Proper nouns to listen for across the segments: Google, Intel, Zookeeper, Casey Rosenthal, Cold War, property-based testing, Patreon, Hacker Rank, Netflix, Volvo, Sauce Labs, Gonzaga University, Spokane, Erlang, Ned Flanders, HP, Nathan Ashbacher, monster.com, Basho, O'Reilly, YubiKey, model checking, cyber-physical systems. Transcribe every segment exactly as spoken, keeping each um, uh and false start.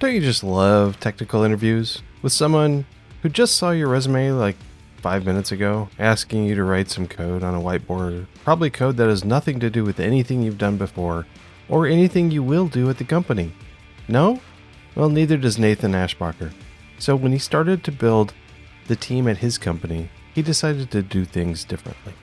Don't you just love technical interviews with someone who just saw your resume like five minutes ago, asking you to write some code on a whiteboard, probably code that has nothing to do with anything you've done before or anything you will do at the company? No? Well, neither does Nathan Ashbacher. So when he started to build the team at his company, he decided to do things differently.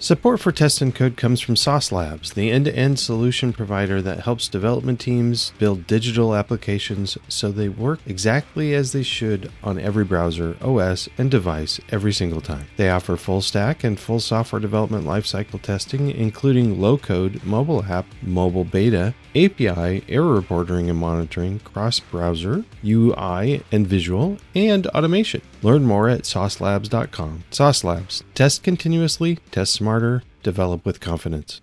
Support for Test and Code comes from Sauce Labs, the end-to-end solution provider that helps development teams build digital applications so they work exactly as they should on every browser, O S, and device every single time. They offer full stack and full software development lifecycle testing, including low-code, mobile app, mobile beta, A P I, error reporting and monitoring, cross-browser, U I and visual, and automation. Learn more at sauce labs dot com. Sauce Labs. Test continuously, test smartly. Smarter, develop with confidence.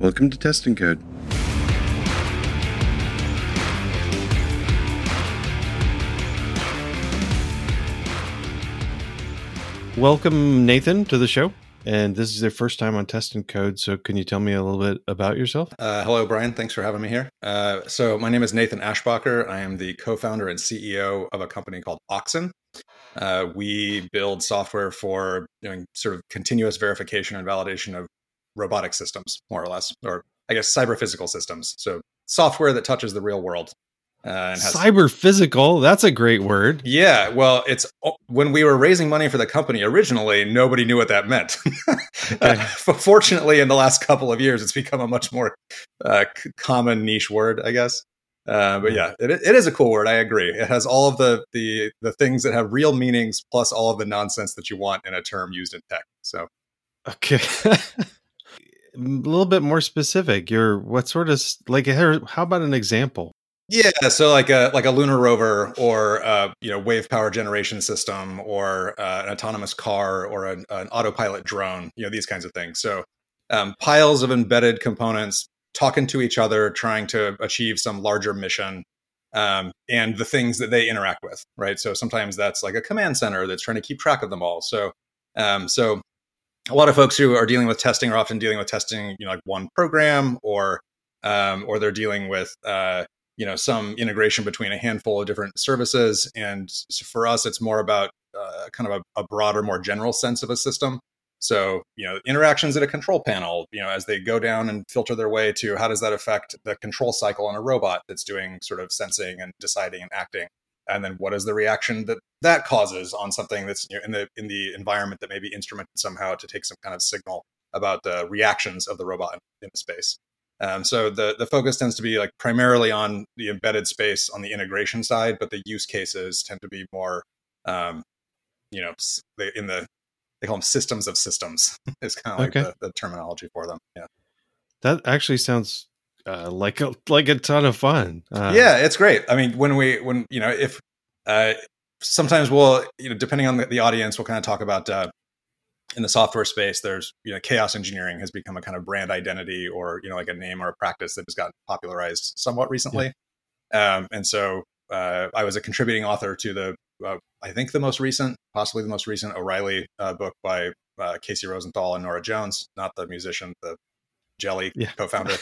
Welcome to Test and Code. Welcome, Nathan, to the show. And this is their first time on Test and Code, so can you tell me a little bit about yourself? Uh, hello, Brian. Thanks for having me here. Uh, so my name is Nathan Ashbacher. I am the co-founder and C E O of a company called Oxen. Uh, we build software for doing sort of continuous verification and validation of robotic systems, more or less, or I guess cyber-physical systems. So software that touches the real world. Uh, and has cyber physical. That's a great word. Yeah. Well, it's when we were raising money for the company originally, nobody knew what that meant. uh, fortunately, in the last couple of years, it's become a much more uh, common niche word, I guess. Uh, but yeah, it, it is a cool word. I agree. It has all of the, the, the things that have real meanings, plus all of the nonsense that you want in a term used in tech. So, okay. A little bit more specific. You're what sort of like, how about an example? Yeah, so like a like a lunar rover, or uh, you know, wave power generation system, or uh, an autonomous car, or an, an autopilot drone. You know, these kinds of things. So um, piles of embedded components talking to each other, trying to achieve some larger mission, um, and the things that they interact with, right? So sometimes that's like a command center that's trying to keep track of them all. So um, so a lot of folks who are dealing with testing are often dealing with testing, you know, like one program, or um, or they're dealing with uh, you know, some integration between a handful of different services. And for us, it's more about uh, kind of a, a broader, more general sense of a system. So, you know, interactions at a control panel, you know, as they go down and filter their way to how does that affect the control cycle on a robot that's doing sort of sensing and deciding and acting? And then what is the reaction that that causes on something that's, you know, in the in the environment that may be instrumented somehow to take some kind of signal about the reactions of the robot in the space? Um, so the, the focus tends to be like primarily on the embedded space on the integration side, but the use cases tend to be more, um, you know, in the, they call them systems of systems. It's kind of okay. like the, the terminology for them. Yeah. That actually sounds uh, like, a, like a ton of fun. Uh, yeah, it's great. I mean, when we, when, you know, if uh, sometimes we'll, you know, depending on the, the audience, we'll kind of talk about, uh, in the software space, there's, you know, chaos engineering has become a kind of brand identity, or, you know, like a name or a practice that has gotten popularized somewhat recently. Yeah. Um, and so uh, I was a contributing author to the, uh, I think the most recent, possibly the most recent O'Reilly uh, book by uh, Casey Rosenthal and Nora Jones, not the musician, the Jelly yeah. co-founder.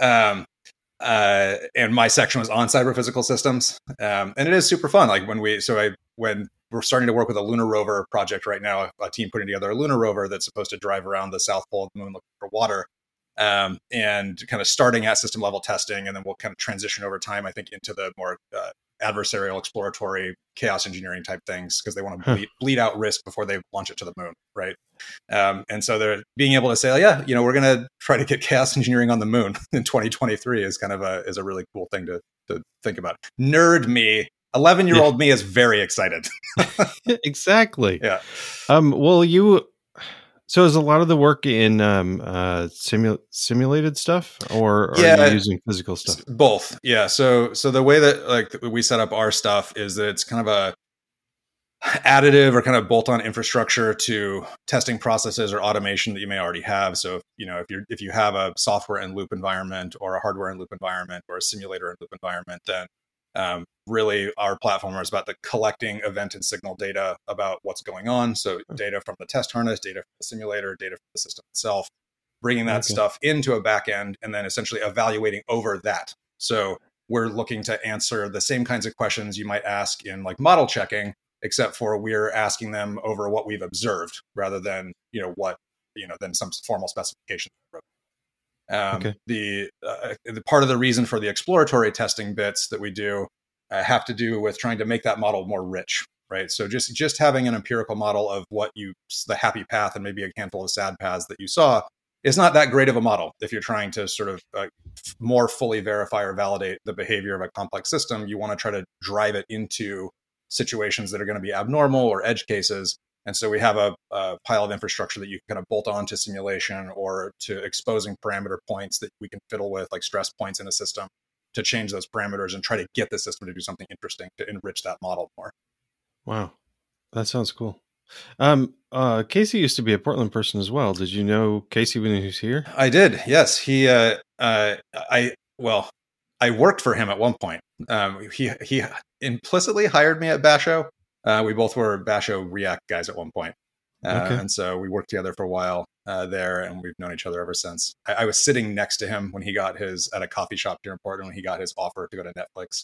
um, uh, and my section was on cyber-physical systems. Um, and it is super fun. Like when we, so I, when, we're starting to work with a lunar rover project right now, a team putting together a lunar rover that's supposed to drive around the South Pole of the moon looking for water, um, and kind of starting at system level testing. And then we'll kind of transition over time, I think, into the more uh, adversarial, exploratory, chaos engineering type things, because they want to huh. bleed, bleed out risk before they launch it to the moon, right? Um, and so they're being able to say, oh, yeah, you know, we're going to try to get chaos engineering on the moon in twenty twenty-three is kind of a, is a really cool thing to, to think about. Nerd me. eleven-year-old yeah. me is very excited. Exactly. Yeah. Um, well, you... So is a lot of the work in um, uh, simu- simulated stuff, or, or yeah, are you using physical stuff? Both. Yeah. So so the way that like we set up our stuff is that it's kind of a additive or kind of bolt-on infrastructure to testing processes or automation that you may already have. So, if, you know, if you're if you have a software in loop environment, or a hardware in loop environment, or a simulator in loop environment, then Um, really, our platform is about the collecting event and signal data about what's going on. So data from the test harness, data from the simulator, data from the system itself, bringing that okay. stuff into a backend and then essentially evaluating over that. So we're looking to answer the same kinds of questions you might ask in like model checking, except for we're asking them over what we've observed rather than, you know, what, you know, than some formal specification. Um, okay. The uh, the part of the reason for the exploratory testing bits that we do uh, have to do with trying to make that model more rich, right? So just just having an empirical model of what you the happy path and maybe a handful of sad paths that you saw is not that great of a model if you're trying to sort of uh, f- more fully verify or validate the behavior of a complex system. You want to try to drive it into situations that are going to be abnormal or edge cases. And so we have a, a pile of infrastructure that you can kind of bolt on to simulation or to exposing parameter points that we can fiddle with, like stress points in a system, to change those parameters and try to get the system to do something interesting to enrich that model more. Wow. That sounds cool. Um, uh, Casey used to be a Portland person as well. Did you know Casey when he was here? I did. Yes. He, uh, uh, I, well, I worked for him at one point. Um, he, he implicitly hired me at Basho. Uh, we both were Basho React guys at one point. Uh, okay. And so we worked together for a while uh, there, and we've known each other ever since. I, I was sitting next to him when he got his, at a coffee shop here in Portland, when he got his offer to go to Netflix.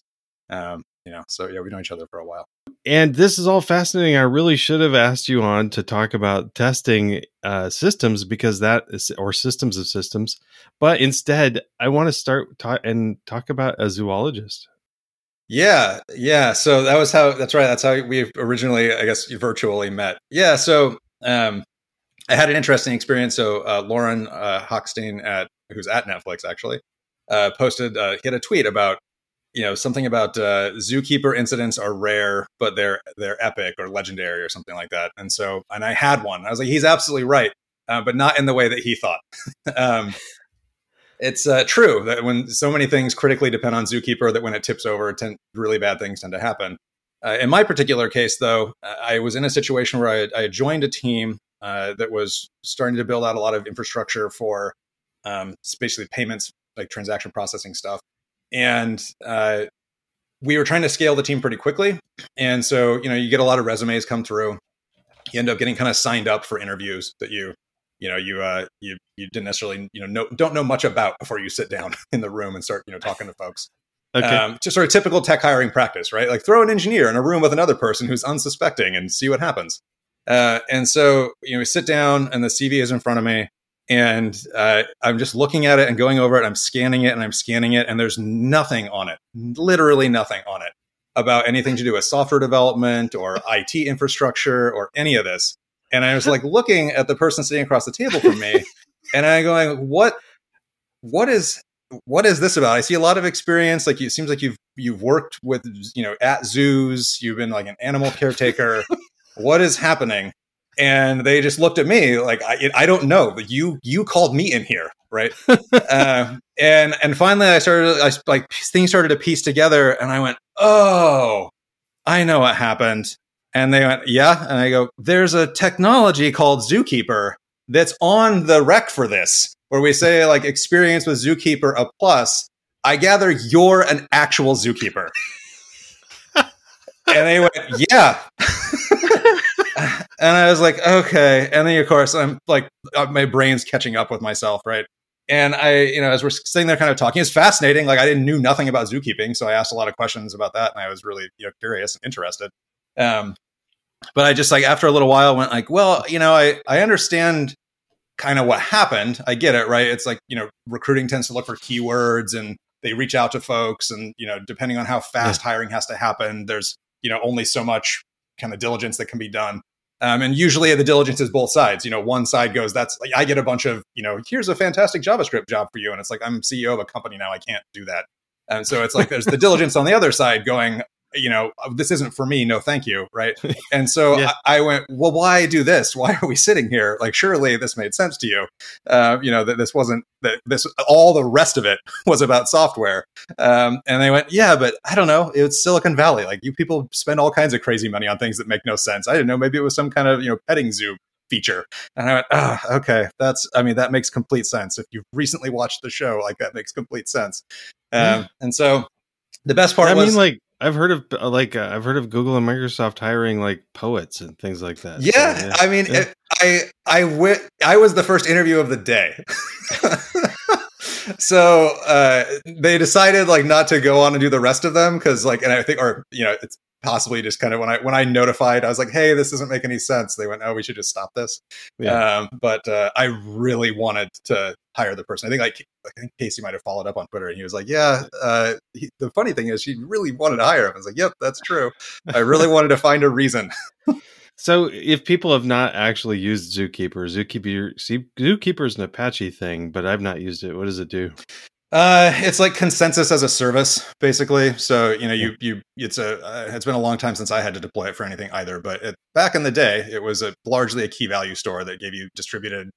Um, you know, so yeah, we've known each other for a while. And this is all fascinating. I really should have asked you on to talk about testing uh, systems because that is, or systems of systems. But instead, I want to start ta- and talk about a zoologist. Yeah. Yeah. So that was how, that's right. That's how we originally, I guess, virtually met. Yeah. So um, I had an interesting experience. So uh, Lauren uh, Hochstein, at, who's at Netflix, actually, uh, posted, uh, he had a tweet about, you know, something about uh, Zookeeper incidents are rare, but they're, they're epic or legendary or something like that. And so, and I had one, I was like, he's absolutely right. Uh, but not in the way that he thought. um, It's uh, true that when so many things critically depend on Zookeeper, that when it tips over, ten- really bad things tend to happen. Uh, in my particular case, though, I was in a situation where I, I joined a team uh, that was starting to build out a lot of infrastructure for um, basically payments, like transaction processing stuff. And uh, we were trying to scale the team pretty quickly. And so, you know, you get a lot of resumes come through. You end up getting kind of signed up for interviews that you you know, you, uh, you, you didn't necessarily, you know, know, don't know much about before you sit down in the room and start, you know, talking to folks. Okay. Um, just sort of typical tech hiring practice, right? Like throw an engineer in a room with another person who's unsuspecting and see what happens. Uh, and so, you know, we sit down and the C V is in front of me and, uh, I'm just looking at it and going over it. I'm scanning it and I'm scanning it and there's nothing on it, literally nothing on it about anything to do with software development or I T infrastructure or any of this. And I was like looking at the person sitting across the table from me and I'm going, what, what is, what is this about? I see a lot of experience. Like, it seems like you've, you've worked with, you know, at zoos, you've been like an animal caretaker. What is happening? And they just looked at me like, I, I don't know, but you, you called me in here. Right. uh, and, and finally I started, I like things started to piece together and I went, oh, I know what happened. And they went, yeah. And I go, there's a technology called Zookeeper that's on the rec for this, where we say like experience with Zookeeper a plus. I gather you're an actual Zookeeper. And they went, yeah. And I was like, okay. And then of course I'm like, my brain's catching up with myself. Right. And I, you know, as we're sitting there kind of talking, it's fascinating. Like I didn't knew nothing about zookeeping. So I asked a lot of questions about that. And I was really, you know, curious and interested. Um, but I just like, after a little while went like, well, you know, I, I understand kind of what happened. I get it. Right. It's like, you know, recruiting tends to look for keywords and they reach out to folks and, you know, depending on how fast yeah. hiring has to happen, there's, you know, only so much kind of diligence that can be done. Um, and usually the diligence is both sides, you know, one side goes, that's like, I get a bunch of, you know, here's a fantastic JavaScript job for you. And it's like, I'm C E O of a company now. I can't do that. And so it's like, there's the diligence on the other side going, you know, this isn't for me. No, thank you. Right. And so yeah. I, I went, well, why do this? Why are we sitting here? Like, surely this made sense to you. Uh, you know, that this wasn't that this, all the rest of it was about software. Um, and they went, yeah, but I don't know. It's Silicon Valley. Like you people spend all kinds of crazy money on things that make no sense. I didn't know. Maybe it was some kind of, you know, petting zoo feature. And I went, oh, okay. That's, I mean, that makes complete sense. If you've recently watched the show, like that makes complete sense. Um, yeah. And so The best part I was, mean, like I've heard of like uh, I've heard of Google and Microsoft hiring like poets and things like that. Yeah, so, yeah. I mean, yeah. It, I I went. I was the first interview of the day. So uh, they decided like not to go on and do the rest of them because like, and I think, or you know, it's possibly just kind of when I when I notified, I was like, hey, this doesn't make any sense. They went, oh, we should just stop this. Yeah. Um, but uh, I really wanted to hire the person. I think like I think Casey might have followed up on Twitter, and he was like, yeah. Uh, he, the funny thing is, she really wanted to hire him. I was like, yep, that's true. I really wanted to find a reason. So if people have not actually used Zookeeper, Zookeeper, Zookeeper is an Apache thing, but I've not used it. What does it do? Uh, it's like consensus as a service, basically. So, you know, you, you, it's a, uh, it's been a long time since I had to deploy it for anything either, but it, back in the day, it was a largely a key value store that gave you distributed,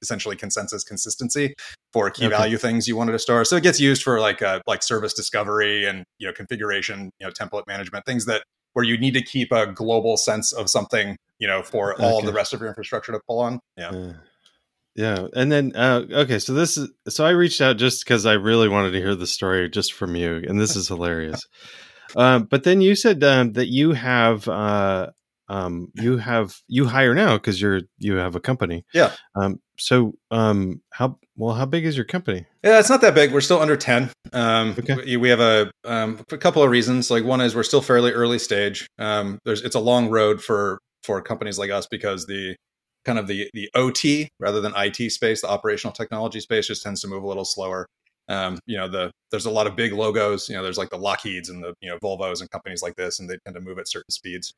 essentially consensus consistency for key okay. value things you wanted to store. So it gets used for like, uh, like service discovery and, you know, configuration, you know, template management, things that where you need to keep a global sense of something, you know, for all okay. the rest of your infrastructure to pull on. Yeah. yeah. Yeah. And then, uh, okay, so this is, so I reached out just because I really wanted to hear the story just from you. And this is hilarious. uh, but then you said um, that you have, uh, um, you have, you hire now because you're, you have a company. Yeah. Um, so um, how, well, how big is your company? Yeah, it's not that big. We're still under ten. Um, okay. we, we have a, um, a couple of reasons. Like one is we're still fairly early stage. Um, there's, it's a long road for, for companies like us because the, kind of the the O T rather than I T space, the operational technology space just tends to move a little slower. Um, you know, the there's a lot of big logos. You know, there's like the Lockheeds and the you know Volvos and companies like this, and they tend to move at certain speeds.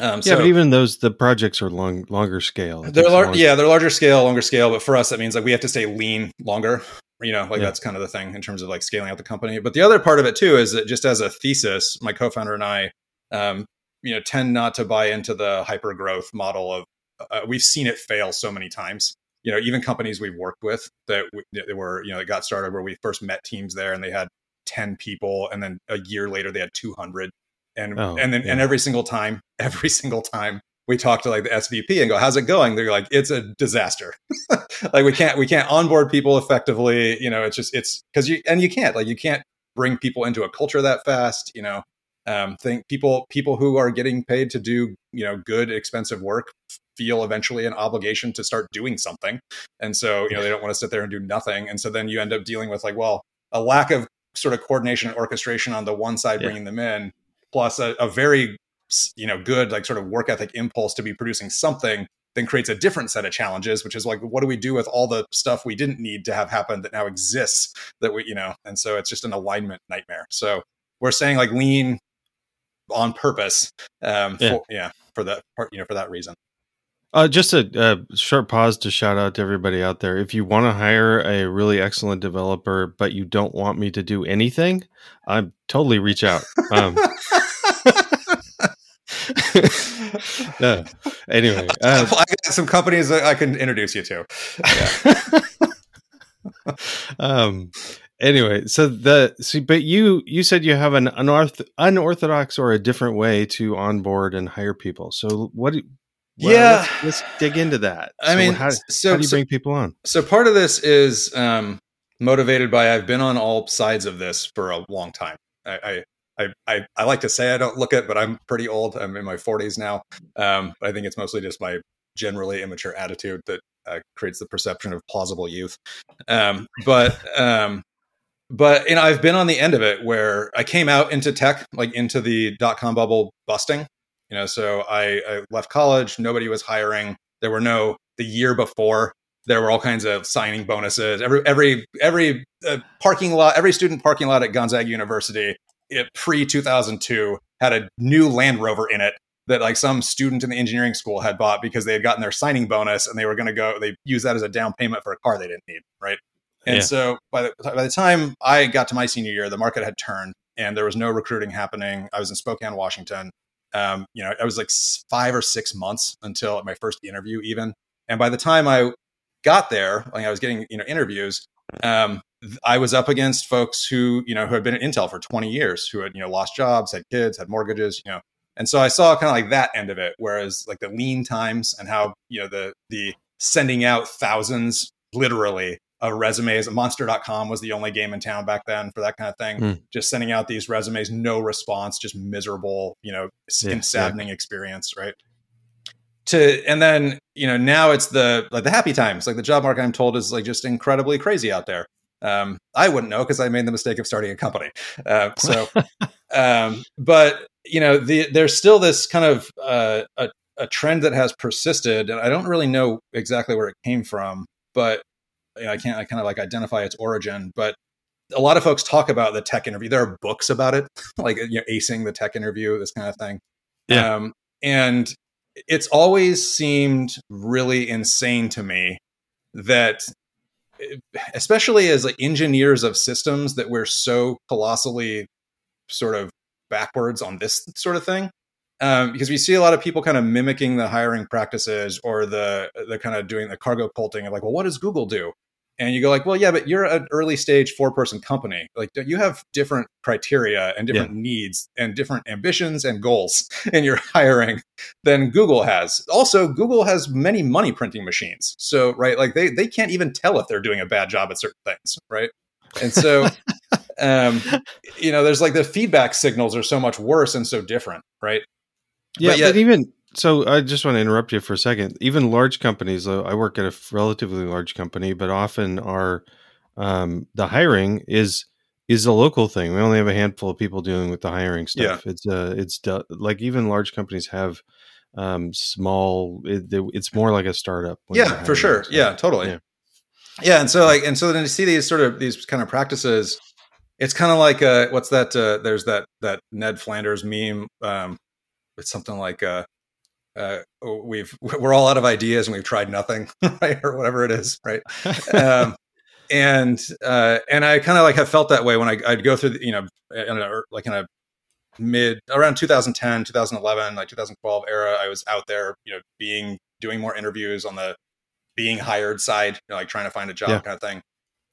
Um, yeah, so, but even those the projects are long longer scale. They're lar- longer. yeah, they're larger scale, longer scale. But for us, that means like we have to stay lean longer. You know, like yeah. that's kind of the thing in terms of like scaling out the company. But the other part of it too is that just as a thesis, my co-founder and I, um, you know, tend not to buy into the hyper growth model of. Uh, we've seen it fail so many times, you know, even companies we've worked with that, we, that were, you know, that got started where we first met teams there and they had ten people. And then a year later they had two hundred. And, oh, and then, yeah. and every single time, every single time we talk to like the S V P and go, how's it going? They're like, it's a disaster. Like we can't, we can't onboard people effectively. You know, it's just, it's cause you, and you can't like, you can't bring people into a culture that fast, you know, um, think people, people who are getting paid to do, you know, good, expensive work feel eventually an obligation to start doing something. And so, you know, they don't want to sit there and do nothing. And so then you end up dealing with like, well, a lack of sort of coordination and orchestration on the one side, yeah. bringing them in, plus a, a very, you know, good, like sort of work ethic impulse to be producing something then creates a different set of challenges, which is like, what do we do with all the stuff we didn't need to have happen that now exists that we, you know, and so it's just an alignment nightmare. So we're saying like lean on purpose. Um, yeah. For, yeah, for that part, you know, for that reason. Uh, just a, a short pause to shout out to everybody out there. If you want to hire a really excellent developer, but you don't want me to do anything, I'm totally reach out. Um, no, anyway, uh, I got some companies that I can introduce you to. Yeah. um, anyway, so the see, but you you said you have an unorth- unorthodox or a different way to onboard and hire people. So what? Well, yeah, let's, let's dig into that. I so mean, how, so, how do you so, bring people on? So part of this is um, motivated by I've been on all sides of this for a long time. I I I, I like to say I don't look it, but I'm pretty old. I'm in my forties now. Um, I think it's mostly just my generally immature attitude that uh, creates the perception of plausible youth. Um, but um, but you know, I've been on the end of it where I came out into tech, like into the dot com bubble busting. You know, so I, I left college. Nobody was hiring. There were no. The year before, there were all kinds of signing bonuses. Every every every uh, parking lot, every student parking lot at Gonzaga University, pre two thousand two, had a new Land Rover in it that like some student in the engineering school had bought because they had gotten their signing bonus and they were going to go. They used that as a down payment for a car they didn't need, right? And yeah. so by the by the time I got to my senior year, the market had turned and there was no recruiting happening. I was in Spokane, Washington. Um, you know, I was like five or six months until my first interview even. And by the time I got there, like I was getting, you know, interviews, um, I was up against folks who, you know, who had been at Intel for twenty years, who had, you know, lost jobs, had kids, had mortgages, you know. And so I saw kind of like that end of it, whereas like the lean times and how, you know, the, the sending out thousands literally of resumes. monster dot com was the only game in town back then for that kind of thing. Mm. Just sending out these resumes, no response, just miserable, you know, skin saddening yeah, yeah. experience, right? To and then, you know, now it's the like the happy times. Like the job market, I'm told, is like just incredibly crazy out there. Um, I wouldn't know because I made the mistake of starting a company. Uh, so, um, but you know, the, there's still this kind of uh, a, a trend that has persisted, and I don't really know exactly where it came from, but you know, I can't. I kind of like identify its origin. But a lot of folks talk about the tech interview. There are books about it, like you know, acing the tech interview, this kind of thing. Yeah. Um, and it's always seemed really insane to me that, especially as like engineers of systems, that we're so colossally sort of backwards on this sort of thing. Um, because we see a lot of people kind of mimicking the hiring practices or the, the kind of doing the cargo culting of like, well, what does Google do? And you go like, well, yeah, but you're an early stage four person company. Like you have different criteria and different yeah. needs and different ambitions and goals in your hiring than Google has. Also, Google has many money printing machines. So, right. Like they, they can't even tell if they're doing a bad job at certain things. Right. And so, um, you know, there's like the feedback signals are so much worse and so different. Right. Yeah. But, yet- but even, so I just want to interrupt you for a second. Even large companies, though, I work at a relatively large company, but often our um, the hiring is is a local thing. We only have a handful of people dealing with the hiring stuff. Yeah. It's uh, it's de- like even large companies have um, small. It, it's more like a startup. Yeah, for sure. Startup. Yeah, totally. Yeah. yeah, and so like, and so then you see these sort of these kind of practices. It's kind of like uh, what's that? Uh, there's that that Ned Flanders meme. Um, it's something like. Uh, Uh, we've we're all out of ideas and we've tried nothing, right? Or whatever it is, right? um, and uh, and I kind of like have felt that way when I, I'd go through, the, you know, in a, like in a mid around twenty ten, twenty eleven, like twenty twelve era, I was out there, you know, being doing more interviews on the being hired side, you know, like trying to find a job yeah. kind of thing,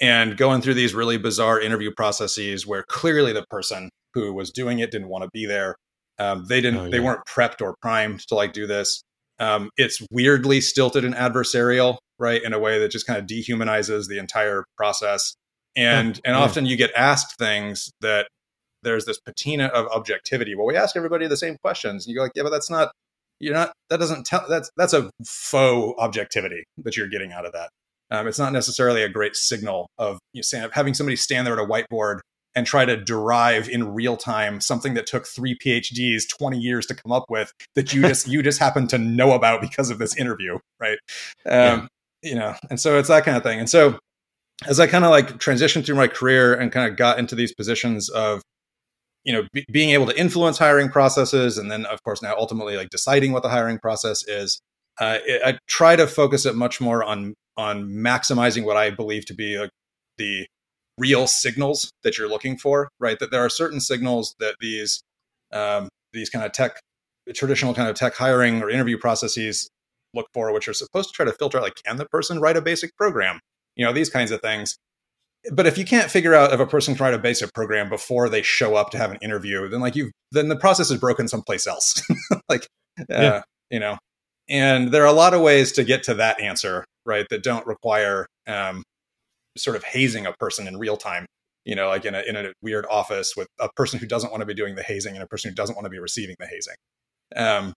and going through these really bizarre interview processes where clearly the person who was doing it didn't want to be there. Um, they didn't. Oh, yeah. They weren't prepped or primed to like do this. Um, it's weirdly stilted and adversarial, right? In a way that just kind of dehumanizes the entire process. And yeah. and often yeah. you get asked things that there's this patina of objectivity. Well, we ask everybody the same questions, and you go like, yeah, but that's not. You're not. That doesn't tell. That's that's a faux objectivity that you're getting out of that. Um, it's not necessarily a great signal of you know, having somebody stand there at a whiteboard and try to derive in real time something that took three PhDs, twenty years to come up with that you just you just happen to know about because of this interview, right? Um, yeah. You know, and so it's that kind of thing. And so as I kind of like transitioned through my career and kind of got into these positions of, you know, b- being able to influence hiring processes, and then of course now ultimately like deciding what the hiring process is, uh, it, I try to focus it much more on on maximizing what I believe to be like the real signals that you're looking for, right? That there are certain signals that these um, these kind of tech, traditional kind of tech hiring or interview processes look for, which are supposed to try to filter out, like, can the person write a basic program? You know, these kinds of things. But if you can't figure out if a person can write a basic program before they show up to have an interview, then like you, then the process is broken someplace else. like, uh, yeah. you know, and there are a lot of ways to get to that answer, right? That don't require, um, sort of hazing a person in real time, you know, like in a in a weird office with a person who doesn't want to be doing the hazing and a person who doesn't want to be receiving the hazing. Um,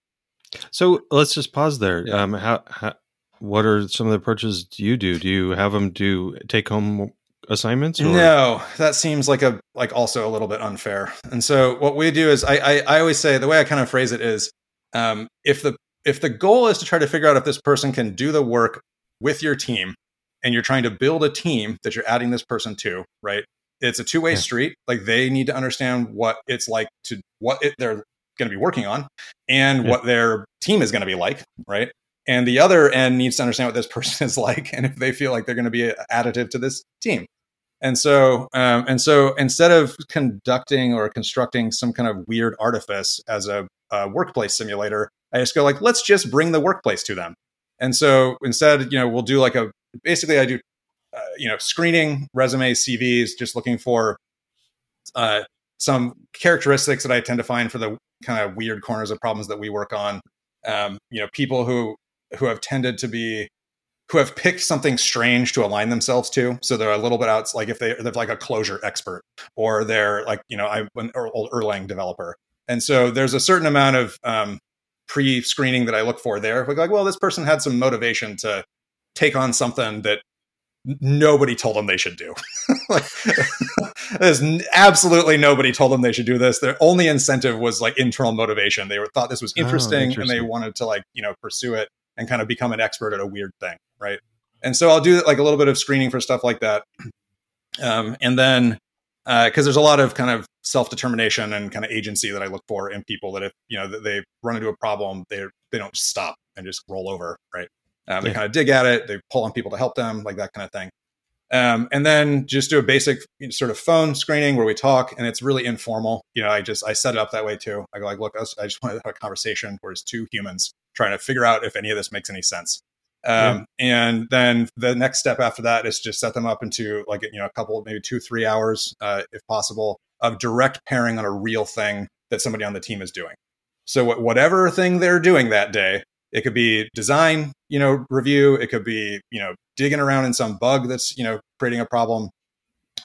so let's just pause there. Yeah. Um, how, how what are some of the approaches you do? Do you have them do take home assignments? Or? No, that seems like a like also a little bit unfair. And so what we do is I I, I always say the way I kind of phrase it is um, if the if the goal is to try to figure out if this person can do the work with your team, and you're trying to build a team that you're adding this person to, right? It's a two-way yeah. street. Like they need to understand what it's like to what it, they're going to be working on and yeah. what their team is going to be like, right? And the other end needs to understand what this person is like and if they feel like they're going to be additive to this team. And so, um, and so instead of conducting or constructing some kind of weird artifice as a, a workplace simulator, I just go like, let's just bring the workplace to them. And so instead, you know, we'll do like a basically, I do, uh, you know, screening, resumes, C Vs, just looking for uh, some characteristics that I tend to find for the kind of weird corners of problems that we work on. Um, you know, people who who have tended to be, who have picked something strange to align themselves to. So they're a little bit out, like if they, they're like a closure expert, or they're like, you know, I'm an old Erlang developer. And so there's a certain amount of um, pre-screening that I look for there. Like, like, well, this person had some motivation to take on something that nobody told them they should do. Like, there's absolutely nobody told them they should do this. Their only incentive was like internal motivation. They were, thought this was interesting, oh, interesting and they wanted to like, you know, pursue it and kind of become an expert at a weird thing. Right. And so I'll do like a little bit of screening for stuff like that. Um, and then uh, cause there's a lot of kind of self-determination and kind of agency that I look for in people that if, you know, they run into a problem, they they don't stop and just roll over. Right. Um, they yeah. kind of dig at it. They pull on people to help them, like that kind of thing. Um, and then just do a basic sort of phone screening where we talk, and it's really informal. You know, I just, I set it up that way too. I go like, look, I just, I just want to have a conversation where it's two humans trying to figure out if any of this makes any sense. Um, yeah. And then the next step after that is just set them up into like, you know, a couple, maybe two, three hours, uh, if possible, of direct pairing on a real thing that somebody on the team is doing. So what, whatever thing they're doing that day, it could be design, you know, review. It could be, you know, digging around in some bug that's, you know, creating a problem,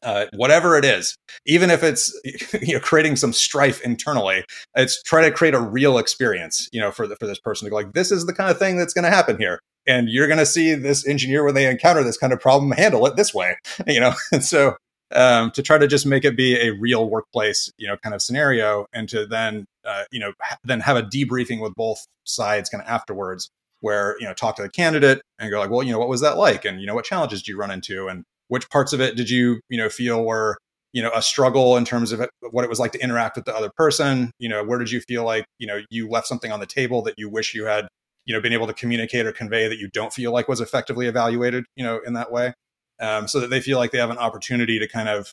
uh, whatever it is, even if it's, you know, creating some strife internally, it's try to create a real experience, you know, for the, for this person to go like, this is the kind of thing that's going to happen here. And you're going to see this engineer when they encounter this kind of problem, handle it this way, you know? And so um, to try to just make it be a real workplace, you know, kind of scenario, and to then Uh, you know, ha- then have a debriefing with both sides kind of afterwards where, you know, talk to the candidate and go like, well, you know, what was that like? And, you know, what challenges did you run into? And which parts of it did you, you know, feel were, you know, a struggle in terms of it, what it was like to interact with the other person? You know, where did you feel like, you know, you left something on the table that you wish you had, you know, been able to communicate or convey that you don't feel like was effectively evaluated, you know, in that way? Um, so that they feel like they have an opportunity to kind of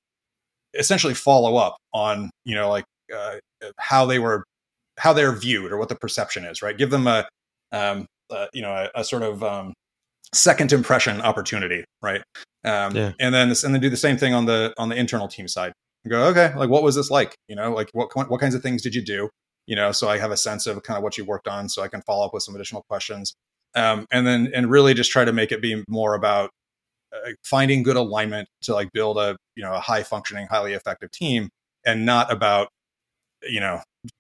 essentially follow up on, you know, like, Uh, how they were, how they're viewed, or what the perception is, right? Give them a, um, uh, you know, a, a sort of um, second impression opportunity, right? Um, yeah. And then and then do the same thing on the on the internal team side. And go, okay, like what was this like? You know, like what what kinds of things did you do? You know, so I have a sense of kind of what you worked on, so I can follow up with some additional questions. Um, and then and really just try to make it be more about uh, finding good alignment to like build a you know a high functioning, highly effective team, and not about you know,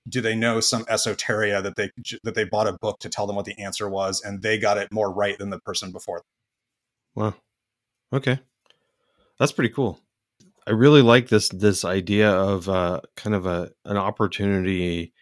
do they know some esoteria that they that they bought a book to tell them what the answer was, and they got it more right than the person before them. Wow. Okay. That's pretty cool. I really like this this idea of uh, kind of a an opportunity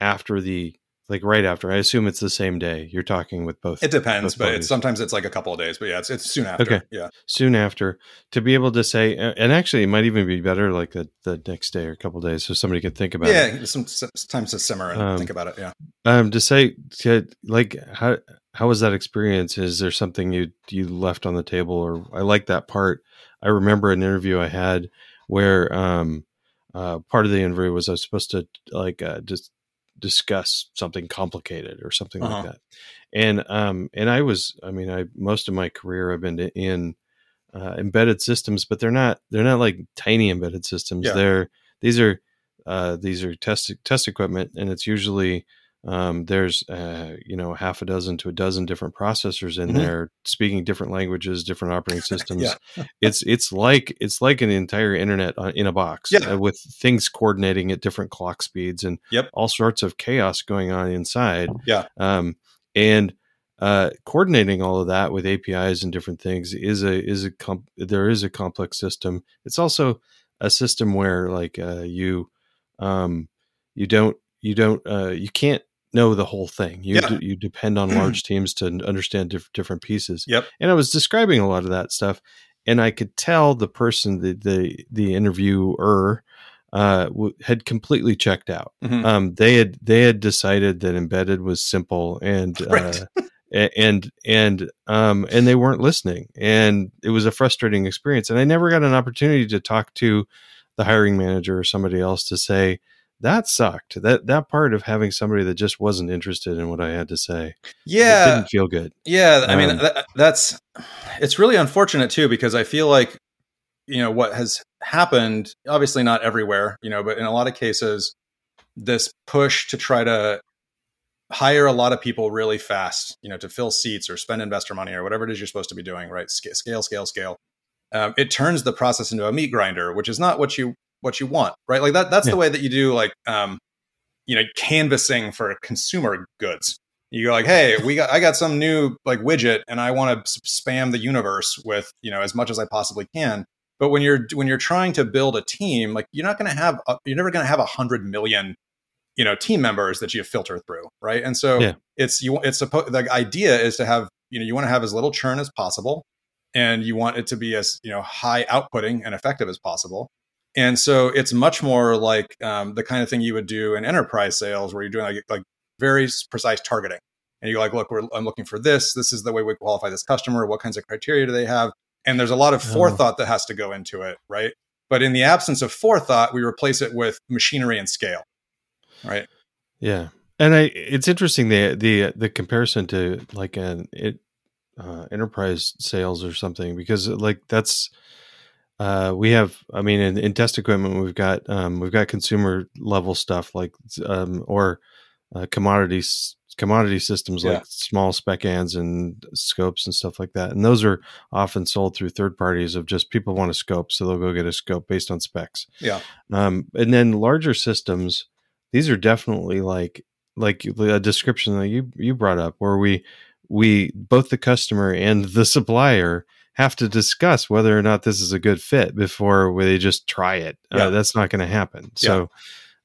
after the, like right after. I assume it's the same day you're talking with both. It depends, both but it's, sometimes it's like a couple of days. But yeah, it's it's soon after. Okay. Yeah, soon after to be able to say, and actually, it might even be better like the, the next day or a couple of days, so somebody could think about yeah, it. Yeah, some, some time to simmer and um, think about it. Yeah, um, to say to, like how how was that experience? Is there something you you left on the table? Or I like that part. I remember an interview I had where um, uh, part of the interview was I was supposed to like uh, just. discuss something complicated or something uh-huh. like that. And, um, and I was, I mean, I, most of my career I've been in, uh, embedded systems, but they're not, they're not like tiny embedded systems. Yeah. They're, these are, uh, these are test, test equipment. And it's usually, um, there's, uh, you know, half a dozen to a dozen different processors in mm-hmm. there, speaking different languages, different operating systems. yeah. It's, it's like, it's like an entire internet on, in a box yeah. uh, with things coordinating at different clock speeds and yep. all sorts of chaos going on inside. Yeah. Um, and, uh, coordinating all of that with A P Is and different things is a, is a, comp- there is a complex system. It's also a system where like, uh, you, um, you don't, you don't, uh, you can't, know the whole thing. You yeah. d- you depend on large teams to understand diff- different pieces. Yep. And I was describing a lot of that stuff, and I could tell the person, the the, the interviewer, uh, w- had completely checked out. Mm-hmm. Um, they had they had decided that embedded was simple, and right. uh, and and um and they weren't listening, and it was a frustrating experience. And I never got an opportunity to talk to the hiring manager or somebody else to say, that sucked. That that part of having somebody that just wasn't interested in what I had to say. Yeah. It didn't feel good. Yeah. I um, mean, that, that's, it's really unfortunate too, because I feel like, you know, what has happened, obviously not everywhere, you know, but in a lot of cases, this push to try to hire a lot of people really fast, you know, to fill seats or spend investor money or whatever it is you're supposed to be doing, right? Sc- scale, scale, scale. Um, it turns the process into a meat grinder, which is not what you what you want, right? Like that. That's yeah. the way that you do, like, um, you know, canvassing for consumer goods. You go like, hey, we got I got some new like widget, and I want to spam the universe with, you know, as much as I possibly can. But when you're when you're trying to build a team, like you're not going to have a, you're never going to have a hundred million, you know, team members that you filter through, right? And so yeah. it's you it's supposed the idea is to have, you know, you want to have as little churn as possible. And you want it to be as, you know, high outputting and effective as possible. And so it's much more like um, the kind of thing you would do in enterprise sales, where you're doing like, like very precise targeting. And you're like, look, we're, I'm looking for this. This is the way we qualify this customer. What kinds of criteria do they have? And there's a lot of forethought that has to go into it, right? But in the absence of forethought, we replace it with machinery and scale, right? Yeah, and I, it's interesting the the the comparison to like an it. Uh, enterprise sales or something, because like that's uh, we have. I mean, in, in test equipment, we've got um, we've got consumer level stuff like um, or uh, commodities commodity systems yeah. like small spec ends and scopes and stuff like that. And those are often sold through third parties of just people want a scope, so they'll go get a scope based on specs. Yeah. Um, and then larger systems. These are definitely like like a description that you you brought up, where we. We both the customer and the supplier have to discuss whether or not this is a good fit before they just try it. Yeah. Uh, that's not going to happen. Yeah. So uh,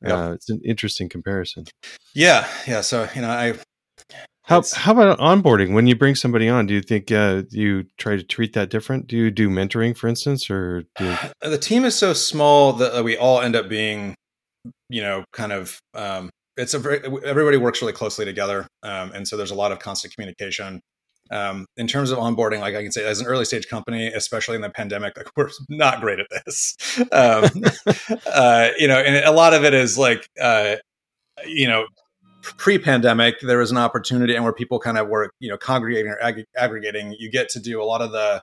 yeah. It's an interesting comparison. Yeah, yeah. So you know, I how how about onboarding? When you bring somebody on, do you think uh, you try to treat that different? Do you do mentoring, for instance, or do you... The team is so small that we all end up being, you know, kind of. Um, It's a very, everybody works really closely together. Um, and so there's a lot of constant communication. Um, in terms of onboarding, like I can say as an early stage company, especially in the pandemic, like we're not great at this. Um, uh, you know, and a lot of it is like, uh, you know, pre-pandemic, there was an opportunity and where people kind of were, you know, congregating or ag- aggregating, you get to do a lot of the,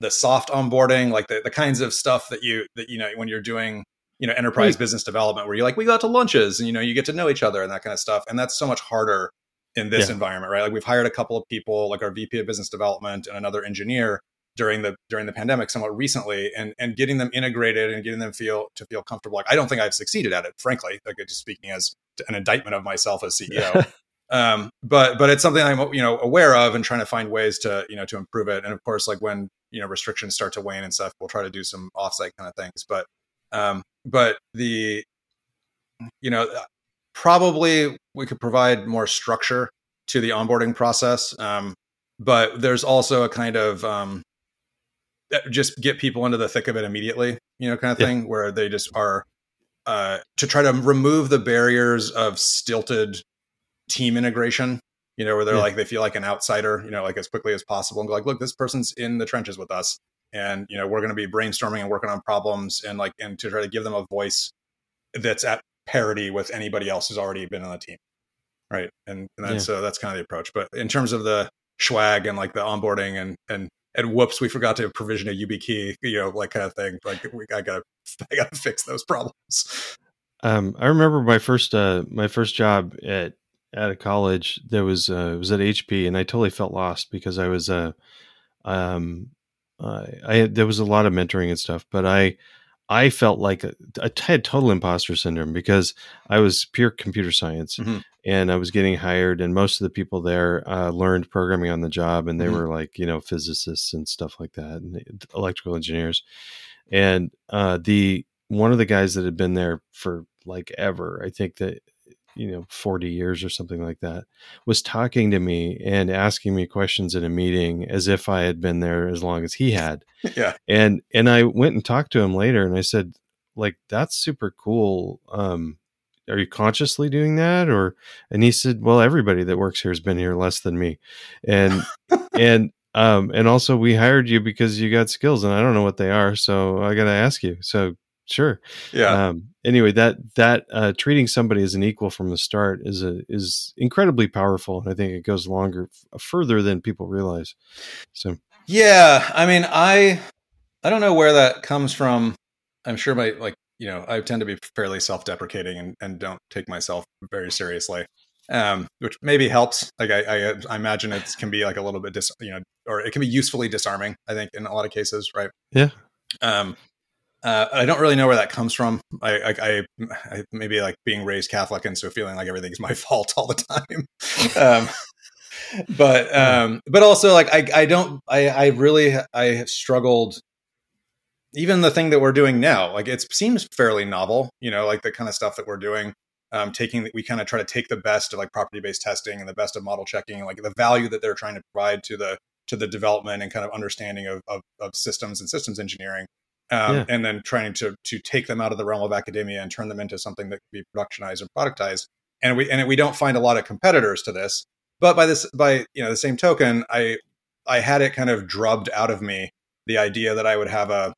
the soft onboarding, like the, the kinds of stuff that you, that, you know, when you're doing, you know, enterprise right. business development, where you're like, we go out to lunches and, you know, you get to know each other and that kind of stuff. And that's so much harder in this yeah. environment, right? Like we've hired a couple of people, like our V P of business development and another engineer during the, during the pandemic somewhat recently, and, and getting them integrated and getting them feel to feel comfortable. Like, I don't think I've succeeded at it, frankly, like just speaking as an indictment of myself as C E O. um, but, but it's something I'm, you know, aware of and trying to find ways to, you know, to improve it. And of course, like when, you know, restrictions start to wane and stuff, we'll try to do some offsite kind of things, but, um, But the, you know, probably we could provide more structure to the onboarding process. Um, but there's also a kind of um, just get people into the thick of it immediately, you know, kind of thing yeah. where they just are uh, to try to remove the barriers of stilted team integration, you know, where they're yeah. like, they feel like an outsider, you know, like as quickly as possible and go like, look, this person's in the trenches with us. And, you know, we're going to be brainstorming and working on problems and like, and to try to give them a voice that's at parity with anybody else who's already been on the team. Right. And, and that's, yeah. so that's kind of the approach. But in terms of the swag and like the onboarding and, and, and whoops, we forgot to provision a YubiKey, you know, like kind of thing. Like we, I gotta, I gotta fix those problems. Um, I remember my first, uh, my first job at, at a college that was, uh, it was at H P, and I totally felt lost because I was, uh, um, Uh, I there was a lot of mentoring and stuff, but I I felt like a, I had total imposter syndrome because I was pure computer science mm-hmm. and I was getting hired, and most of the people there uh, learned programming on the job, and they mm-hmm. were like, you know, physicists and stuff like that, and electrical engineers. And uh, the one of the guys that had been there for like ever, I think that, you know, forty years or something like that, was talking to me and asking me questions in a meeting as if I had been there as long as he had. Yeah. And, and I went and talked to him later and I said, like, that's super cool. Um, are you consciously doing that? Or, and he said, well, everybody that works here has been here less than me. And, and, um, and also we hired you because you got skills and I don't know what they are. So I got to ask you. So sure. Yeah. Um, anyway, that that uh, treating somebody as an equal from the start is a is incredibly powerful, and I think it goes longer f- further than people realize. So, yeah, I mean, I I don't know where that comes from. I'm sure my like you know I tend to be fairly self-deprecating and, and don't take myself very seriously. um, which maybe helps. Like I, I, I imagine it can be like a little bit, dis, you know, or it can be usefully disarming, I think, in a lot of cases, right? Yeah. Um, uh, I don't really know where that comes from. I, I, I, I maybe like being raised Catholic and so feeling like everything's my fault all the time. um, but, um, but also like I, I don't, I, I really, I have struggled. Even the thing that we're doing now, like it seems fairly novel, you know, like the kind of stuff that we're doing. Um, taking we kind of try to take the best of like property-based testing and the best of model checking, and like the value that they're trying to provide to the to the development and kind of understanding of of, of systems and systems engineering, um, yeah. and then trying to to take them out of the realm of academia and turn them into something that can be productionized and productized. And we and we don't find a lot of competitors to this. But by this, by you know, the same token, I I had it kind of drubbed out of me, the idea that I would have a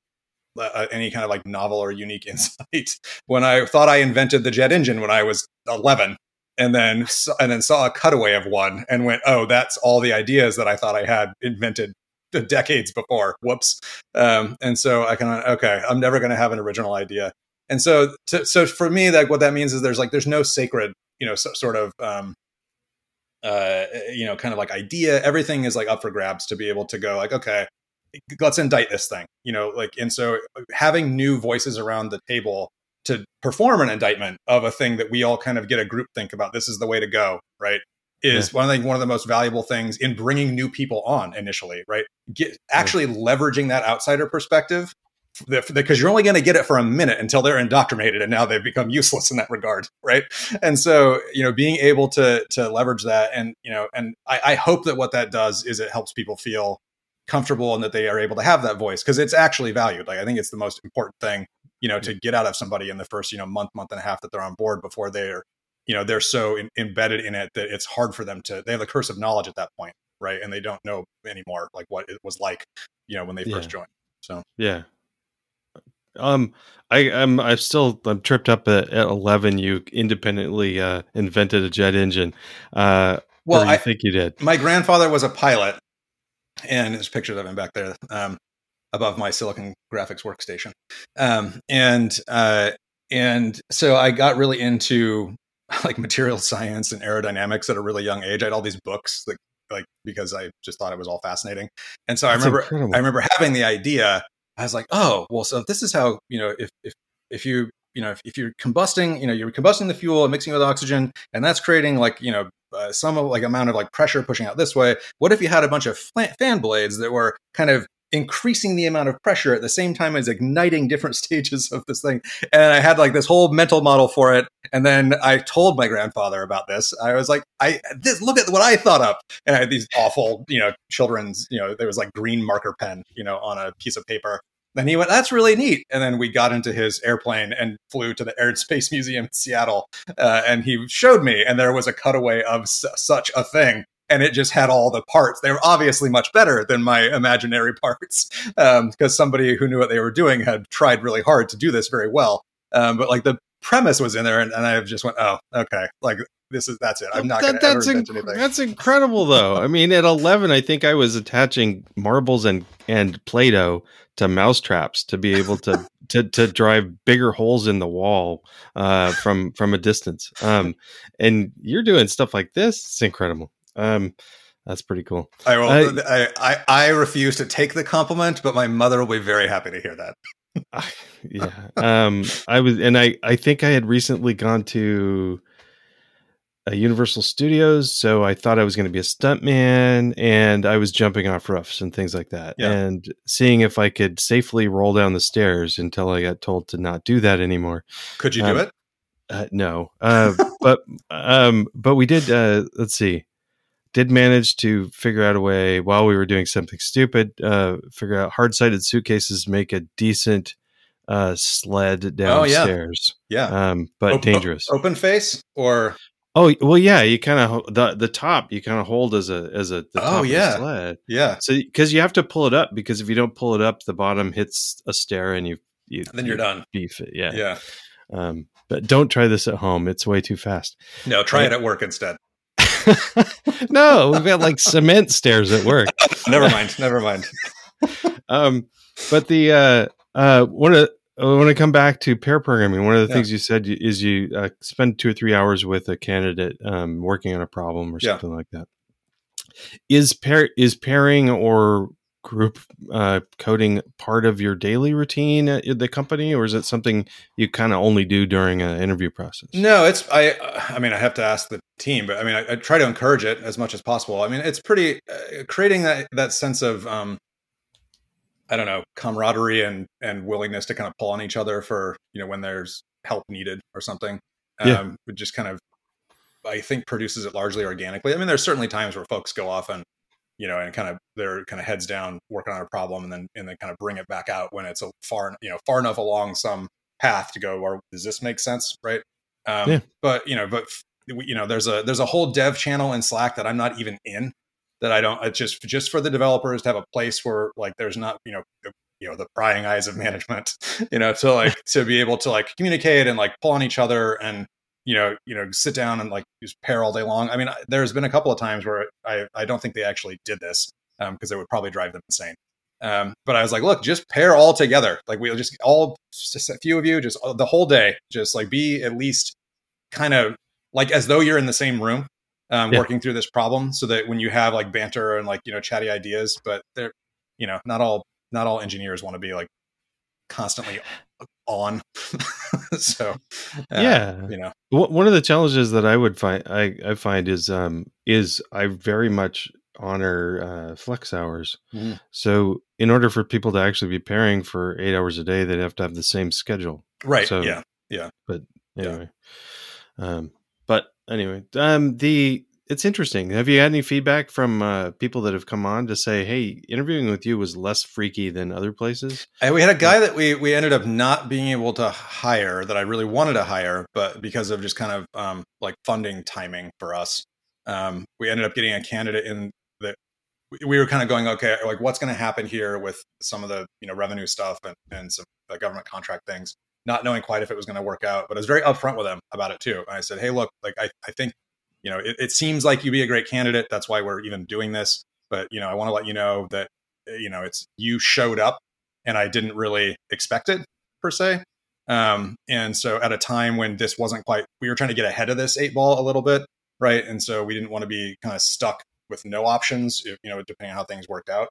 Uh, any kind of like novel or unique insight when I thought I invented the jet engine when I was eleven, and then and then saw a cutaway of one and went, oh, that's all the ideas that I thought I had invented decades before. Whoops. Um, and so I kind of, okay, I'm never going to have an original idea. And so, to, so for me, like what that means is there's like, there's no sacred, you know, so, sort of, um, uh, you know, kind of like idea. Everything is like up for grabs to be able to go like, okay, let's indict this thing, you know, like, and so having new voices around the table to perform an indictment of a thing that we all kind of get a group think about, this is the way to go, right? Is yeah. one thing, one of the most valuable things in bringing new people on initially, right? Get actually yeah. leveraging that outsider perspective, because you're only going to get it for a minute until they're indoctrinated and now they've become useless in that regard, right? And so, you know, being able to to leverage that, and, you know, and I, I hope that what that does is it helps people feel comfortable and that they are able to have that voice, because it's actually valued. Like I think it's the most important thing, you know, to get out of somebody in the first, you know, month, month and a half that they're on board, before they're, you know, they're so in, embedded in it that it's hard for them to, they have the curse of knowledge at that point, right? And they don't know anymore, like what it was like, you know, when they yeah. first joined. So yeah, um, I I'm I still I'm tripped up at, at eleven. You independently uh, invented a jet engine. Uh, well, I think you did. My grandfather was a pilot. And there's pictures of him back there, um, above my Silicon Graphics workstation. Um, and, uh, and so I got really into like material science and aerodynamics at a really young age. I had all these books that like, because I just thought it was all fascinating. And so That's I remember, incredible. I remember having the idea. I was like, oh, well, so this is how, you know, if, if, if you, you know, if, if you're combusting, you know, you're combusting the fuel and mixing it with oxygen, and that's creating like, you know, uh, some like amount of like pressure pushing out this way. What if you had a bunch of fl- fan blades that were kind of increasing the amount of pressure at the same time as igniting different stages of this thing? And I had like this whole mental model for it. And then I told my grandfather about this. I was like, I this, look at what I thought up. And I had these awful, you know, children's, you know, there was like green marker pen, you know, on a piece of paper. And he went, that's really neat. And then we got into his airplane and flew to the Air and Space Museum in Seattle. Uh, and he showed me, and there was a cutaway of s- such a thing. And it just had all the parts. They were obviously much better than my imaginary parts, um, because somebody who knew what they were doing had tried really hard to do this very well. Um, but like the premise was in there, and, and I just went, oh, okay. Like this is, that's it. I'm not that, going to invent inc- anything. That's incredible though. I mean, at eleven, I think I was attaching marbles and, and Play-Doh to mousetraps to be able to, to, to drive bigger holes in the wall, uh, from, from a distance. Um, and you're doing stuff like this. It's incredible. Um, that's pretty cool. I, will, I, I, I refuse to take the compliment, but my mother will be very happy to hear that. I, yeah. Um, I was, and I, I think I had recently gone to uh, Universal Studios. So I thought I was going to be a stuntman, and I was jumping off roofs and things like that. Yeah. And seeing if I could safely roll down the stairs until I got told to not do that anymore. Could you do um, it? Uh, no. Uh, but, um, but we did, uh, let's see. Did manage to figure out a way while we were doing something stupid, uh, figure out hard-sided suitcases make a decent uh, sled downstairs. Oh, yeah. yeah. Um, but o- dangerous. O- open face or? Oh, well, yeah. You kind of, the, the top, you kind of hold as a, as a, the top oh, yeah. of the sled. Yeah. So, cause you have to pull it up, because if you don't pull it up, the bottom hits a stair and you, you, and then you're you done. Beef it. Yeah. Yeah. Um, but don't try this at home. It's way too fast. No, try and, it at work instead. No, we've got like cement stairs at work. Never mind. Never mind. um, but the uh, uh, one of when I come back to pair programming, one of the yeah. things you said is you uh, spend two or three hours with a candidate um, working on a problem or something yeah. like that. Is pair is pairing or group uh, coding part of your daily routine at the company, or is it something you kind of only do during an interview process? No, it's I. I mean, I have to ask the team, but I mean, I, I try to encourage it as much as possible. I mean, it's pretty uh, creating that that sense of um, I don't know, camaraderie and and willingness to kind of pull on each other for, you know, when there's help needed or something. Um, yeah. It just kind of, I think, produces it largely organically. I mean, there's certainly times where folks go off and, you know, and kind of they're kind of heads down working on a problem, and then and then kind of bring it back out when it's a far, you know, far enough along some path to go, or does this make sense? Right. Um, yeah. But, you know, but, you know, there's a there's a whole dev channel in Slack that I'm not even in. That I don't, it's just, just for the developers to have a place where, like, there's not, you know, the, you know, the prying eyes of management, you know, to like, to be able to like communicate and like pull on each other and, you know, you know, sit down and like just pair all day long. I mean, there's been a couple of times where I, I don't think they actually did this um, because it would probably drive them insane. Um, but I was like, look, just pair all together. Like we'll just all, just a few of you, just the whole day, just like be at least kind of like as though you're in the same room. Um, yeah. Working through this problem, so that when you have like banter and like, you know, chatty ideas, but they're, you know, not all not all engineers want to be like constantly on. so uh, yeah, you know, one of the challenges that I would find I, I find is um is I very much honor uh, flex hours. Mm-hmm. So in order for people to actually be pairing for eight hours a day, they'd have to have the same schedule. Right. So, yeah. Yeah. But anyway, yeah. um. Anyway, um, the it's interesting. Have you had any feedback from uh, people that have come on to say, "Hey, interviewing with you was less freaky than other places"? And we had a guy that we we ended up not being able to hire that I really wanted to hire, but because of just kind of um, like funding timing for us, um, we ended up getting a candidate in that we were kind of going, "Okay, like what's going to happen here with some of the, you know, revenue stuff and and some uh, government contract things." Not knowing quite if it was going to work out, but I was very upfront with them about it too. And I said, hey, look, like, I, I think, you know, it, it seems like you'd be a great candidate. That's why we're even doing this. But, you know, I want to let you know that, you know, it's, you showed up and I didn't really expect it per se. Um, and so at a time when this wasn't quite, we were trying to get ahead of this eight ball a little bit. Right. And so we didn't want to be kind of stuck with no options, if, you know, depending on how things worked out.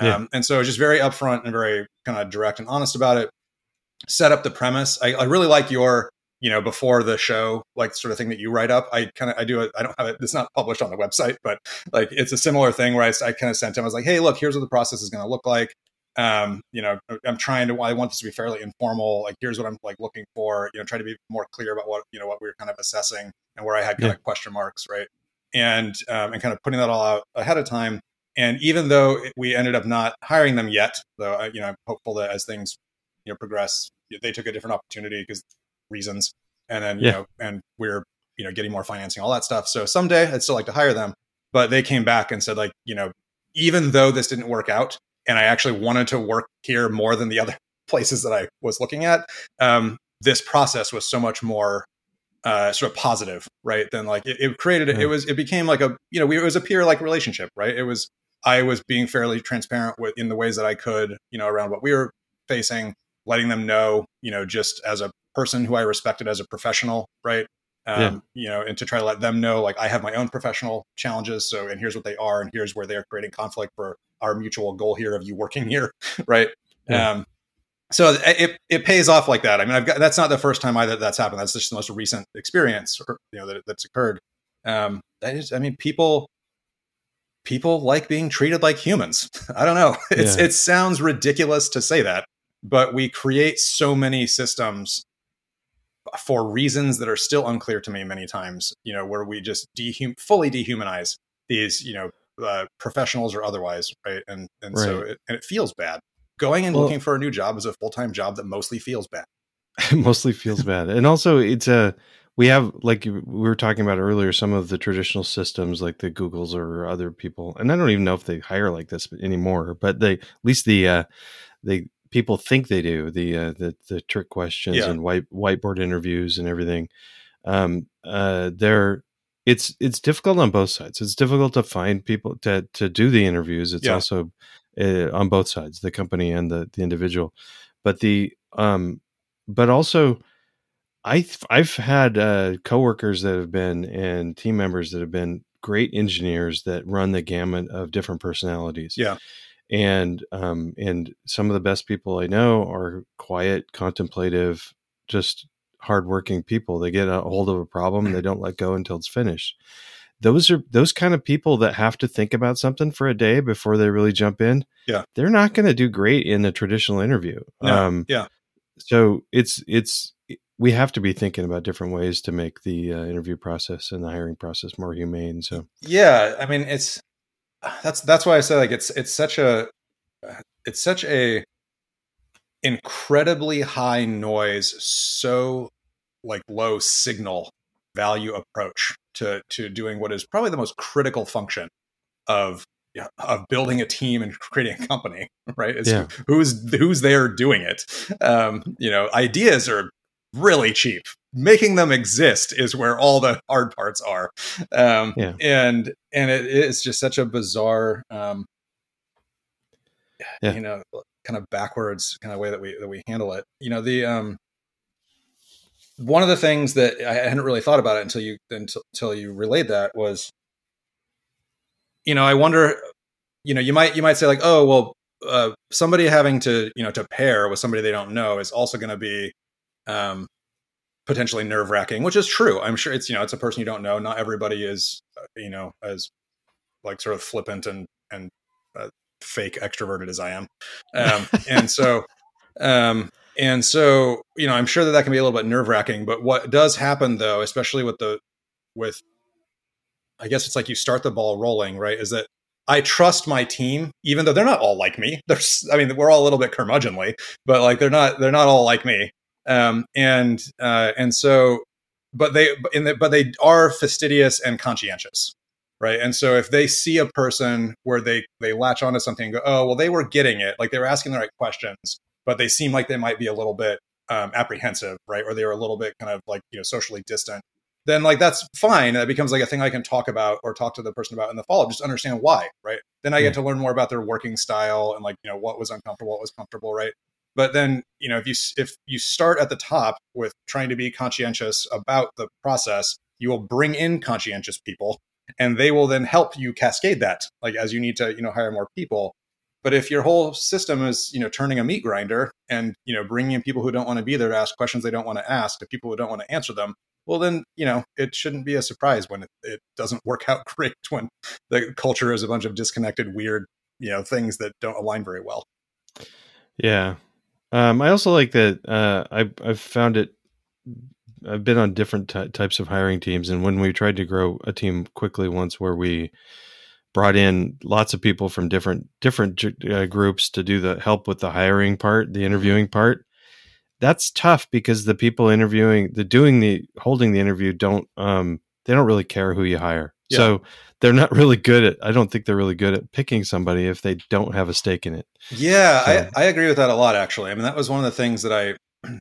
Yeah. Um, and so just very upfront and very kind of direct and honest about it. Set up the premise. I, I really like your, you know, before the show, like sort of thing that you write up. I kind of, I do it. I don't have it. It's not published on the website, but like, it's a similar thing where I, I kind of sent him, I was like, hey, look, here's what the process is going to look like. Um, you know, I'm trying to, I want this to be fairly informal. Like, here's what I'm like looking for, you know, try to be more clear about what, you know, what we were kind of assessing and where I had kind yeah. of question marks. Right. And, um, and kind of putting that all out ahead of time. And even though we ended up not hiring them yet, though, you know, I'm hopeful that as things, you know, progress, they took a different opportunity because reasons, and then you yeah. know, and we're, you know, getting more financing, all that stuff. So someday I'd still like to hire them, but they came back and said, like, you know, even though this didn't work out, and I actually wanted to work here more than the other places that I was looking at, um, this process was so much more uh, sort of positive, right? Than like it, it created, mm-hmm. it was, it became like a, you know, we, it was a peer like relationship, right? It was, I was being fairly transparent with in the ways that I could, you know, around what we were facing. Letting them know, you know, just as a person who I respected as a professional, right? Um, yeah. You know, and to try to let them know, like, I have my own professional challenges. So, and here's what they are, and here's where they're creating conflict for our mutual goal here of you working here, right? Yeah. Um, so it it pays off like that. I mean, I've got, that's not the first time either that's happened. That's just the most recent experience, or, you know, that that's occurred. Um, that is, I mean, people people like being treated like humans. I don't know. It's yeah. It sounds ridiculous to say that. But we create so many systems for reasons that are still unclear to me many times, you know, where we just dehum- fully dehumanize these, you know, uh, professionals or otherwise. Right. And and right. so it, and it feels bad. Going and well, looking for a new job is a full time job that mostly feels bad. mostly feels bad. And also it's a we have like we were talking about earlier, some of the traditional systems like the Googles or other people. And I don't even know if they hire like this anymore, but they at least the uh, they. people think they do the, uh, the, the trick questions yeah. and white whiteboard interviews and everything. Um, uh, they're it's, it's difficult on both sides. It's difficult to find people to, to do the interviews. It's yeah. also uh, on both sides, the company and the, the individual, but the, um, but also I I've had uh, coworkers that have been and team members that have been great engineers that run the gamut of different personalities. Yeah. And um, and some of the best people I know are quiet, contemplative, just hardworking people. They get a hold of a problem, they don't let go until it's finished. Those are those kind of people that have to think about something for a day before they really jump in. Yeah, they're not going to do great in the traditional interview. No. Um, yeah. So it's it's we have to be thinking about different ways to make the uh, interview process and the hiring process more humane. So yeah, I mean it's that's that's why I said like it's it's such a it's such a incredibly high noise, so like low signal value approach to to doing what is probably the most critical function of of building a team and creating a company, right? It's yeah. who's who's there doing it. Um, you know, ideas are really cheap. Making them exist is where all the hard parts are. Um, yeah. And and it, it's just such a bizarre, um, yeah. you know, kind of backwards kind of way that we that we handle it. You know, the um, one of the things that I hadn't really thought about it until you until, until you relayed that was, you know, I wonder, you know, you might you might say like, oh, well, uh, somebody having to, you know, to pair with somebody they don't know is also going to be um, potentially nerve wracking, which is true. I'm sure it's, you know, it's a person you don't know. Not everybody is, you know, as like sort of flippant and and uh, fake extroverted as I am. Um, and so um, and so, you know, I'm sure that that can be a little bit nerve wracking. But what does happen, though, especially with the with I guess it's like you start the ball rolling, right? Is that I trust my team, even though they're not all like me. There's, I mean, we're all a little bit curmudgeonly, but like they're not, they're not all like me. Um, and uh, and so, but they, in the, but they are fastidious and conscientious, right? And so, if they see a person where they they latch onto something and go, oh, well, they were getting it, like they were asking the right questions, but they seem like they might be a little bit um, apprehensive, right? Or they were a little bit kind of like, you know, socially distant. Then like that's fine. That becomes like a thing I can talk about or talk to the person about in the follow-up. Just understand why, right? Then I get to learn more about their working style and like, you know, what was uncomfortable, what was comfortable, right? But then, you know, if you if you start at the top with trying to be conscientious about the process, you will bring in conscientious people, and they will then help you cascade that, like as you need to, you know, hire more people. But if your whole system is, you know, turning a meat grinder and, you know, bringing in people who don't want to be there to ask questions they don't want to ask, to people who don't want to answer them, well, then, you know, it shouldn't be a surprise when it, it doesn't work out great, when the culture is a bunch of disconnected, weird, you know, things that don't align very well. Yeah. Um, I also like that uh, I, I've found it. I've been on different ty- types of hiring teams. And when we tried to grow a team quickly once where we brought in lots of people from different different uh, groups to do the help with the hiring part, the interviewing part. That's tough because the people interviewing, the doing the holding the interview, don't um they don't really care who you hire. Yeah. So they're not really good at. I don't think they're really good at picking somebody if they don't have a stake in it. Yeah, so. I I agree with that a lot. Actually, I mean that was one of the things that I.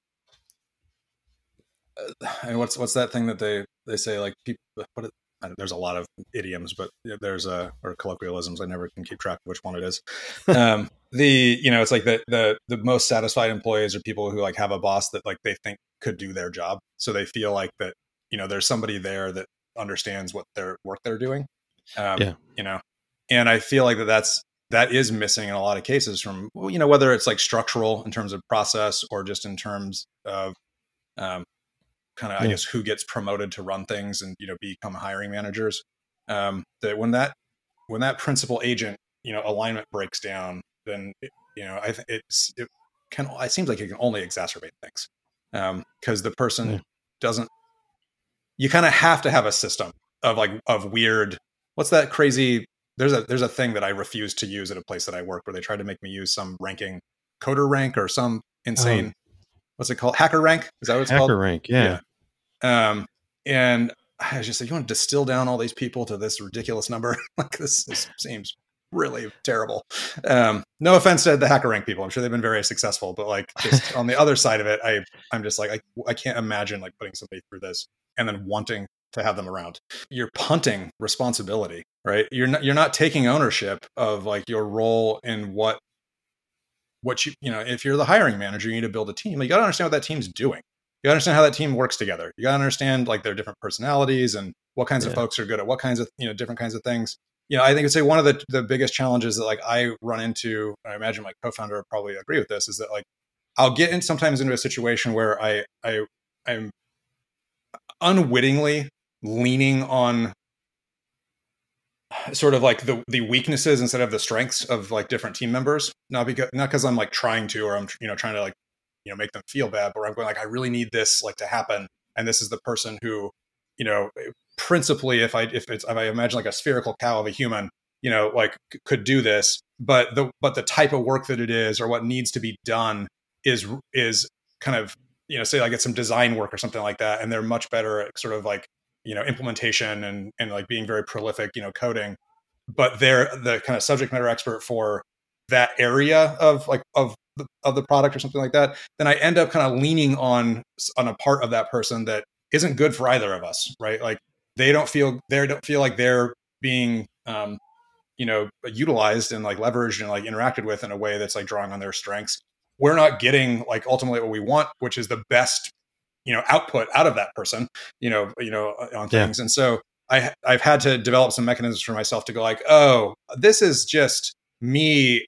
I mean, what's what's that thing that they they say like people? What, I don't, there's a lot of idioms, but there's a or colloquialisms. I never can keep track of which one it is. Um, The, you know, it's like the, the, the most satisfied employees are people who like have a boss that like they think could do their job. So they feel like that, you know, there's somebody there that understands what their work they're doing, um, yeah. you know, and I feel like that that's, that is missing in a lot of cases from, you know, whether it's like structural in terms of process or just in terms of um, kind of, yeah. I guess, who gets promoted to run things and, you know, become hiring managers, um, that when that, when that principal agent, you know, alignment breaks down, then, you know, I think it's, it can, it seems like it can only exacerbate things um, because the person yeah. doesn't, you kind of have to have a system of like, of weird, what's that crazy, there's a, there's a thing that I refuse to use at a place that I work where they tried to make me use some ranking coder rank or some insane, um, what's it called? Hacker Rank. Is that what it's Hacker called? Hacker Rank. Yeah. yeah. Um, and I was just like, you want to distill down all these people to this ridiculous number? Like this, this seems really terrible. Um, no offense to the Hacker Rank people. I'm sure they've been very successful, but like just on the other side of it, I, I'm just like, I, I can't imagine like putting somebody through this and then wanting to have them around. You're punting responsibility, right? You're not, you're not taking ownership of like your role in what what you, you know, if you're the hiring manager, you need to build a team. You got to understand what that team's doing. You got to understand how that team works together. You got to understand like their different personalities and what kinds yeah. of folks are good at what kinds of, you know, different kinds of things. You know, I think I'd say one of the, the biggest challenges that like I run into, and I imagine my co-founder would probably agree with this, is that like I'll get in sometimes into a situation where I, I, I'm unwittingly leaning on sort of like the, the weaknesses instead of the strengths of like different team members. Not because, not because I'm like trying to, or I'm, you know, trying to like, you know, make them feel bad, but I'm going like, I really need this like to happen. And this is the person who, you know, principally, if I, if it's, if I imagine like a spherical cow of a human, you know, like c- could do this, but the, but the type of work that it is or what needs to be done is, is kind of, you know, say like it's some design work or something like that. And they're much better at sort of like, you know, implementation and, and like being very prolific, you know, coding, but they're the kind of subject matter expert for that area of like, of the, of the product or something like that. Then I end up kind of leaning on, on a part of that person that isn't good for either of us, right? Like they don't feel, they don't feel like they're being, um, you know, utilized and like leveraged and like interacted with in a way that's like drawing on their strengths. We're not getting like ultimately what we want, which is the best, you know, output out of that person, you know, you know, on things. Yeah. And so I, I've had to develop some mechanisms for myself to go like, oh, this is just me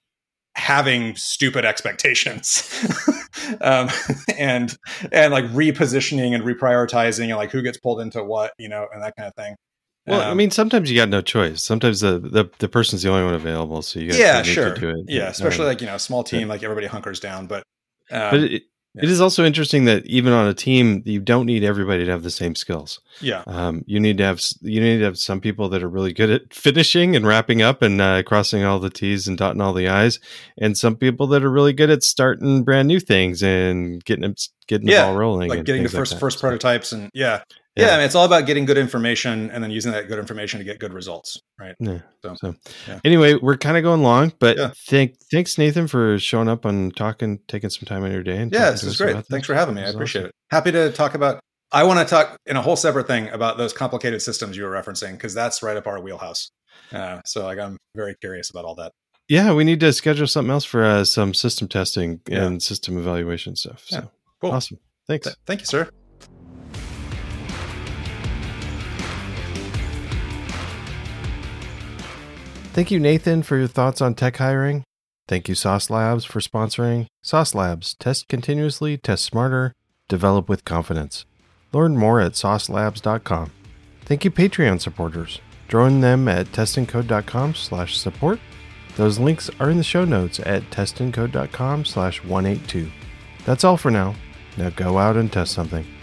having stupid expectations um, and, and like repositioning and reprioritizing and like who gets pulled into what, you know, and that kind of thing. Well, um, I mean, sometimes you got no choice. Sometimes the, the, the person's the only one available. So you got yeah, sure. to do it. Yeah. Especially um, like, you know, a small team, yeah. like everybody hunkers down, but, um, but it, yeah. it is also interesting that even on a team, you don't need everybody to have the same skills. Yeah. Um, you need to have, you need to have some people that are really good at finishing and wrapping up and uh, crossing all the T's and dotting all the I's, and some people that are really good at starting brand new things and getting them, getting yeah. the ball rolling. Like getting the first, like first prototypes and yeah. Yeah, yeah, I mean, it's all about getting good information and then using that good information to get good results, right? Yeah. So, so yeah. anyway, we're kind of going long, but yeah. thank, thanks, Nathan, for showing up and talking, taking some time out of your day. And yeah, this is great. Thanks this. for having me. I appreciate awesome. it. Happy to talk about, I want to talk in a whole separate thing about those complicated systems you were referencing, because that's right up our wheelhouse. Uh, so like, I'm very curious about all that. Yeah, we need to schedule something else for uh, some system testing yeah. and system evaluation stuff. So yeah. Cool. Awesome. Thanks. Th- thank you, sir. Thank you, Nathan, for your thoughts on tech hiring. Thank you, Sauce Labs, for sponsoring. Sauce Labs, test continuously, test smarter, develop with confidence. Learn more at sauce labs dot com. Thank you, Patreon supporters. Join them at test and code dot com slash support. Those links are in the show notes at test and code dot com slash one eighty-two. That's all for now. Now go out and test something.